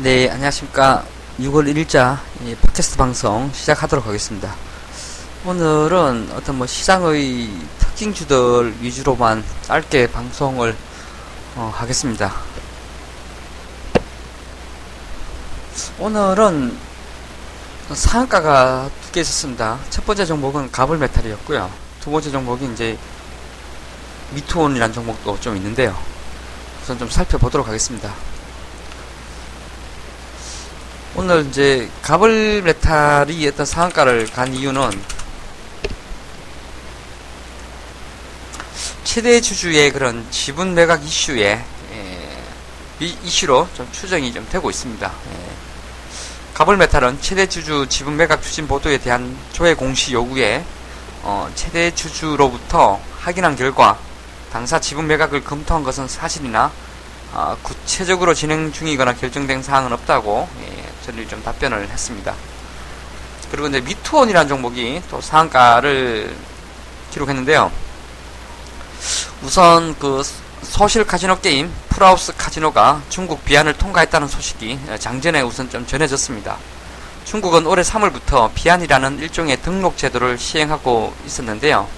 네, 안녕하십니까. 6월 1일자 팟캐스트 방송 시작하도록 하겠습니다. 오늘은 어떤 시장의 특징주들 위주로만 짧게 방송을 하겠습니다. 오늘은 상한가가 두 개 있었습니다. 첫 번째 종목은 갑을메탈이었고요. 두 번째 종목이 이제 미투온이라는 종목도 좀 있는데요. 우선 좀 살펴보도록 하겠습니다. 오늘 이제 갑을메탈이 어떤 상한가를 간 이유는 최대 주주의 그런 지분 매각 이슈에 이슈로 좀 추정이 좀 되고 있습니다. 갑을메탈은 최대 주주 지분 매각 추진 보도에 대한 조회 공시 요구에 최대 주주로부터 확인한 결과 당사 지분 매각을 검토한 것은 사실이나 구체적으로 진행 중이거나 결정된 사항은 없다고 좀 답변을 했습니다. 그리고 이제 미투온이라는 종목이 또 상한가를 기록했는데요. 우선 그 소실 카지노 게임 풀하우스 카지노가 중국 비안을 통과했다는 소식이 장전에 우선 좀 전해졌습니다. 중국은 올해 3월부터 비안이라는 일종의 등록 제도를 시행하고 있었는데요.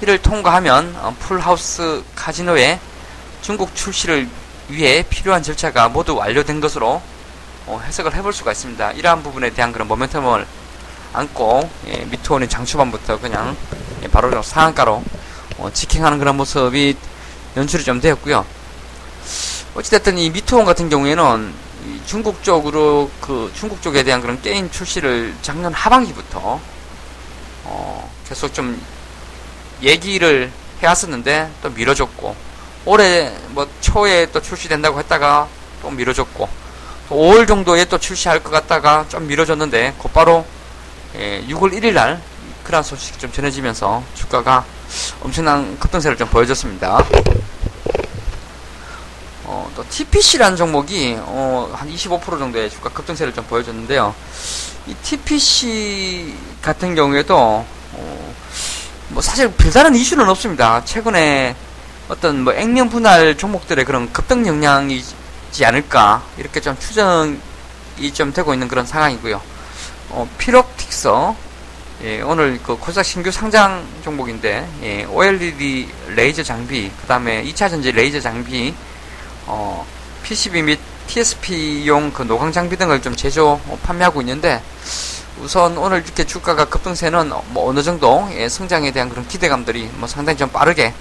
이를 통과하면 풀하우스 카지노의 중국 출시를 위해 필요한 절차가 모두 완료된 것으로 해석을 해볼 수가 있습니다. 이러한 부분에 대한 그런 모멘텀을 안고 미투온이 장초반부터 그냥 바로 상한가로 직행하는 그런 모습이 연출이 좀 되었고요. 어찌됐든 이 미투온 같은 경우에는 이 중국 쪽으로 중국 쪽에 대한 그런 게임 출시를 작년 하반기부터 계속 좀 얘기를 해왔었는데 또 미뤄졌고, 올해 초에 또 출시된다고 했다가 또 미뤄졌고, 5월 정도에 또 출시할 것 같다가 좀 미뤄졌는데 곧바로 6월 1일날 그런 소식이 좀 전해지면서 주가가 엄청난 급등세를 좀 보여줬습니다. 또 TPC라는 종목이 한 25% 정도의 주가 급등세를 좀 보여줬는데요. 이 TPC 같은 경우에도 사실 별다른 이슈는 없습니다. 최근에 어떤 액면 분할 종목들의 그런 급등 영향이 지 않을까 이렇게 좀 추정이 좀 되고 있는 그런 상황이고요. 피록틱서, 오늘 코스닥 신규 상장 종목인데, OLED 레이저 장비, 그 다음에 2차전지 레이저 장비, PCB 및 TSP용 노광 장비 등을 좀 제조 판매하고 있는데, 우선 오늘 이렇게 주가가 급등세는 어느 정도 성장에 대한 그런 기대감들이 상당히 좀 빠르게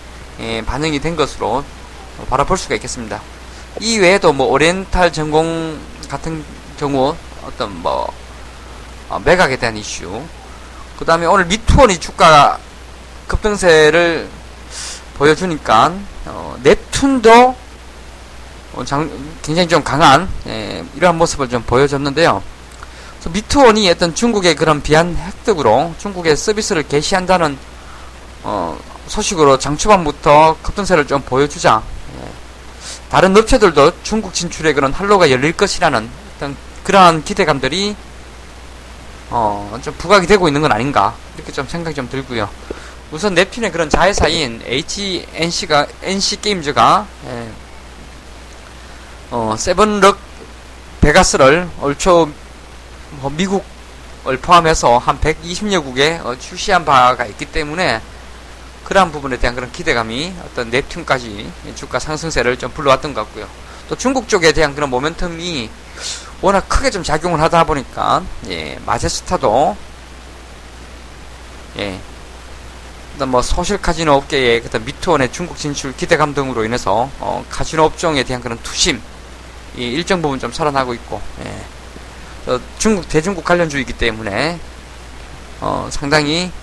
반영이 된 것으로 바라볼 수가 있겠습니다. 이 외에도 오리엔탈 전공 같은 경우 어떤 매각에 대한 이슈, 그 다음에 오늘 미투온이 주가 급등세를 보여주니까 넵튠도 굉장히 좀 강한 이러한 모습을 좀 보여줬는데요. 그래서 미투온이 어떤 중국의 그런 비안 획득으로 중국의 서비스를 개시한다는 소식으로 장초반부터 급등세를 좀 보여주자 다른 업체들도 중국 진출에 그런 활로가 열릴 것이라는 어떤 그러한 기대감들이 좀 부각이 되고 있는 건 아닌가 이렇게 좀 생각이 좀 들고요. 우선 넵튠의 그런 자회사인 NC게임즈가 세븐럭 베가스를 올초 미국을 포함해서 한 120여국에 출시한 바가 있기 때문에 그러한 부분에 대한 그런 기대감이 어떤 넵튠까지 주가 상승세를 좀 불러왔던 것 같고요. 또 중국 쪽에 대한 그런 모멘텀이 워낙 크게 좀 작용을 하다 보니까, 마제스타도, 일단 소실 카지노 업계의 그 미투온의 중국 진출 기대감 등으로 인해서, 카지노 업종에 대한 그런 투심, 일정 부분 좀 살아나고 있고, 중국, 대중국 관련주이기 때문에, 상당히,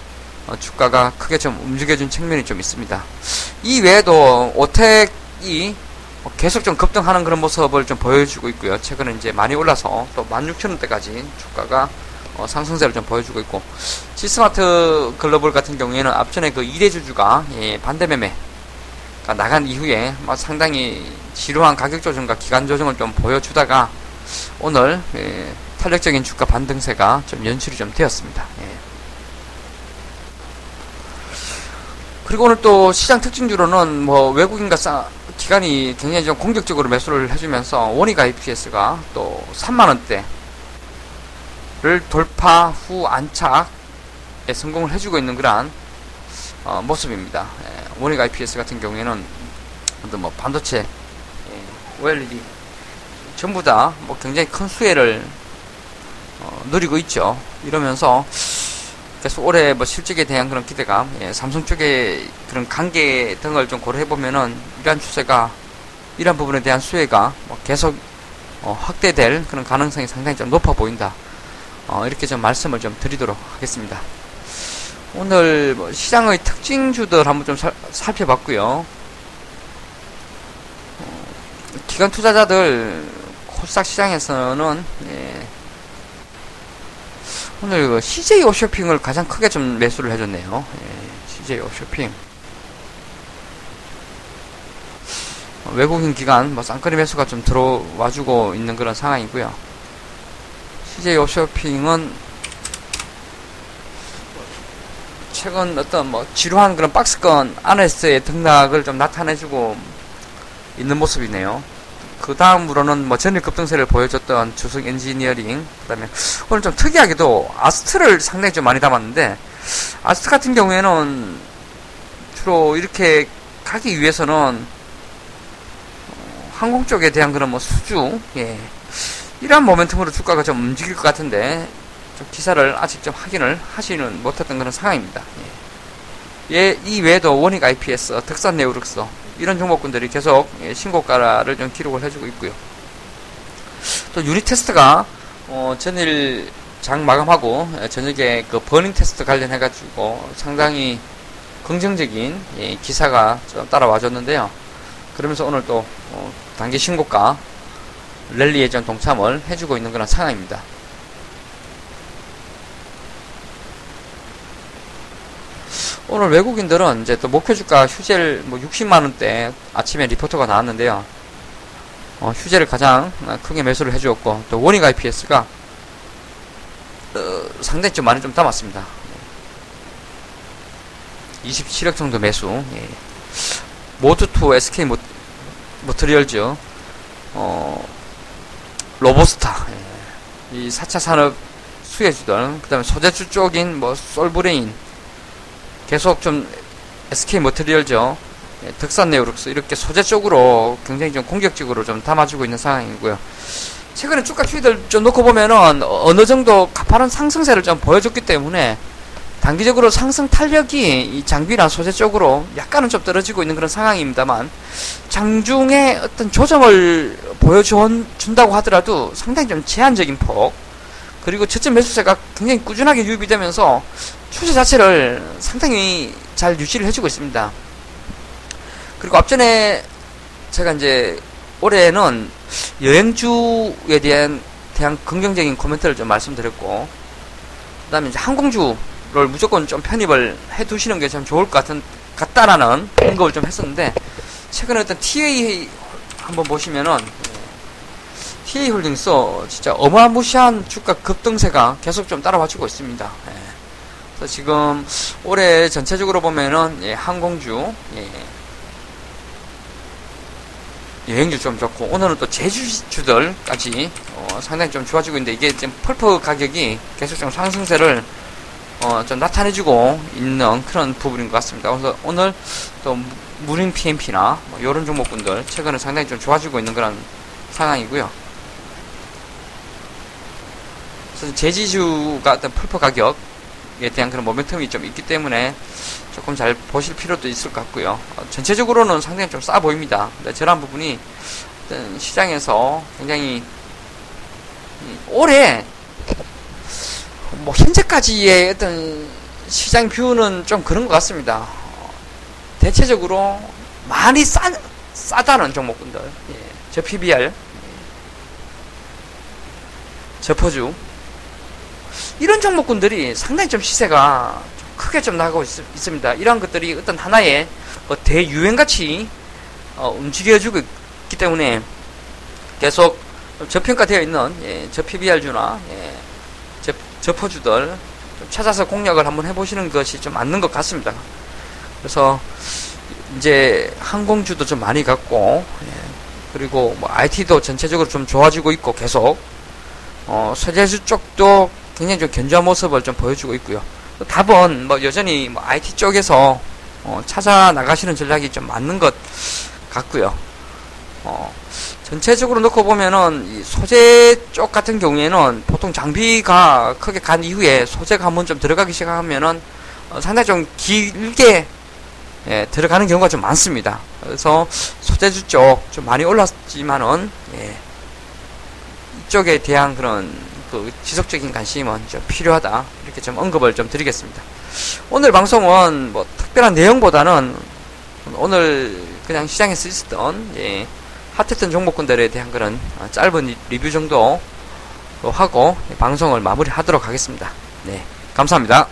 주가가 크게 좀 움직여준 측면이 좀 있습니다. 이 외에도 오텍이 계속 좀 급등하는 그런 모습을 좀 보여주고 있고요. 최근에 이제 많이 올라서 또 16,000원대까지 주가가 상승세를 좀 보여주고 있고, 지스마트 글로벌 같은 경우에는 앞전에 2대 주주가 반대매매가 나간 이후에 상당히 지루한 가격 조정과 기간 조정을 좀 보여주다가 오늘 탄력적인 주가 반등세가 좀 연출이 좀 되었습니다. 그리고 오늘 또 시장 특징주로는 외국인과 기관이 굉장히 좀 공격적으로 매수를 해주면서 원익IPS가 또 3만원대를 돌파 후 안착에 성공을 해주고 있는 그러한 모습입니다. 예, 원익IPS 같은 경우에는 뭐 반도체, 예, OLED 전부 다 뭐 굉장히 큰 수혜를 누리고 있죠. 이러면서 계속 올해 뭐 실적에 대한 그런 기대감, 예, 삼성 쪽의 그런 관계 등을 좀 고려해보면은 이러한 추세가, 이러한 부분에 대한 수혜가 뭐 계속 확대될 그런 가능성이 상당히 좀 높아 보인다. 이렇게 좀 말씀을 좀 드리도록 하겠습니다. 오늘 뭐 시장의 특징주들 한번 좀 살펴봤고요. 기관 투자자들 코스닥 시장에서는, 예, 오늘 그 CJ오쇼핑을 가장 크게 좀 매수를 해줬네요. 예, CJ오쇼핑 외국인 기관 뭐 쌍끌이 매수가 좀 들어와주고 있는 그런 상황이고요. CJ오쇼핑은 최근 어떤 뭐 지루한 그런 박스권 안에서의 등락을 좀 나타내주고 있는 모습이네요. 그 다음으로는 뭐 전일 급등세를 보여줬던 주성 엔지니어링, 그 다음에 오늘 좀 특이하게도 아스트를 상당히 좀 많이 담았는데, 아스트 같은 경우에는 주로 이렇게 가기 위해서는 항공 쪽에 대한 그런 뭐 수주, 예, 이런 모멘텀으로 주가가 좀 움직일 것 같은데 좀 기사를 아직 좀 확인을 하지는 못했던 그런 상황입니다. 예, 예, 이 외에도 원익IPS, 덕산 네오룩스 이런 종목군들이 계속 신고가를 좀 기록을 해주고 있고요. 또 유닛 테스트가 전일 장 마감하고 저녁에 그 버닝 테스트 관련해가지고 상당히 긍정적인, 예, 기사가 좀 따라와줬는데요. 그러면서 오늘 또 단기 신고가 랠리에 좀 동참을 해주고 있는 그런 상황입니다. 오늘 외국인들은 이제 또 목표주가 휴젤 뭐 60만원대 아침에 리포트가 나왔는데요. 휴젤을 가장 크게 매수를 해주었고, 또 원익IPS가 상당히 좀 많이 좀 담았습니다. 27억 정도 매수. 예. 모드2 SK 모터리얼즈, 로보스타, 예, 이 4차 산업 수혜주들, 그 다음에 소재주 쪽인 뭐 솔브레인, 계속 좀 SK 모터리얼죠, 예, 덕산 네오룩스 이렇게 소재 쪽으로 굉장히 좀 공격적으로 좀 담아주고 있는 상황이고요. 최근에 주가 추이들 좀 놓고 보면은 어느 정도 가파른 상승세를 좀 보여줬기 때문에 단기적으로 상승 탄력이 이 장비나 소재 쪽으로 약간은 좀 떨어지고 있는 그런 상황입니다만, 장중에 어떤 조정을 보여준다고 하더라도 상당히 좀 제한적인 폭, 그리고 저점 매수세가 굉장히 꾸준하게 유입이 되면서 추세 자체를 상당히 잘 유지를 해주고 있습니다. 그리고 앞전에 제가 이제 올해는 여행주에 대한 긍정적인 코멘트를 좀 말씀드렸고, 그 다음에 이제 항공주를 무조건 좀 편입을 해 두시는 게 참 좋을 것 같다라는 언급을 좀 했었는데, 최근에 어떤 TA 한번 보시면은, TA홀딩스 진짜 어마무시한 주가 급등세가 계속 좀 따라와주고 있습니다. 예. 그래서 지금 올해 전체적으로 보면은, 예, 항공주, 예, 여행주 좀 좋고, 오늘은 또 제주주들까지 상당히 좀 좋아지고 있는데, 이게 지금 펄프 가격이 계속 좀 상승세를 좀 나타내주고 있는 그런 부분인 것 같습니다. 그래서 오늘 또 무림 PMP나 뭐 이런 종목군들 최근에 상당히 좀 좋아지고 있는 그런 상황이고요. 제지주가 어떤 풀퍼 가격에 대한 그런 모멘텀이 좀 있기 때문에 조금 잘 보실 필요도 있을 것 같고요. 전체적으로는 상당히 좀 싸 보입니다. 근데 저런 부분이 어떤 시장에서 굉장히 올해 뭐 현재까지의 어떤 시장 뷰는 좀 그런 것 같습니다. 대체적으로 많이 싸다는 종목군들, 예, 저 PBR, 저퍼주 이런 종목군들이 상당히 좀 시세가 좀 크게 좀 나가고 있습니다. 이러한 것들이 어떤 하나의 대유행같이 움직여주고 있기 때문에 계속 저평가되어 있는, 예, 저 PBR주나, 예, 저퍼주들 찾아서 공략을 한번 해보시는 것이 좀 맞는 것 같습니다. 그래서 이제 항공주도 좀 많이 갔고, 그리고 뭐 IT도 전체적으로 좀 좋아지고 있고, 계속 소재수 쪽도 굉장히 좀 견조한 모습을 좀 보여주고 있고요. 답은 뭐 여전히 뭐 IT 쪽에서 찾아 나가시는 전략이 좀 맞는 것 같고요. 전체적으로 놓고 보면은 이 소재 쪽 같은 경우에는 보통 장비가 크게 간 이후에 소재가 한번 좀 들어가기 시작하면은 상당히 좀 길게 들어가는 경우가 좀 많습니다. 그래서 소재주 쪽 좀 많이 올랐지만은 이쪽에 대한 그런 그 지속적인 관심은 좀 필요하다, 이렇게 좀 언급을 좀 드리겠습니다. 오늘 방송은 뭐 특별한 내용보다는 오늘 그냥 시장에서 있었던 핫했던 종목군들에 대한 그런 짧은 리뷰 정도 하고 방송을 마무리하도록 하겠습니다. 네, 감사합니다.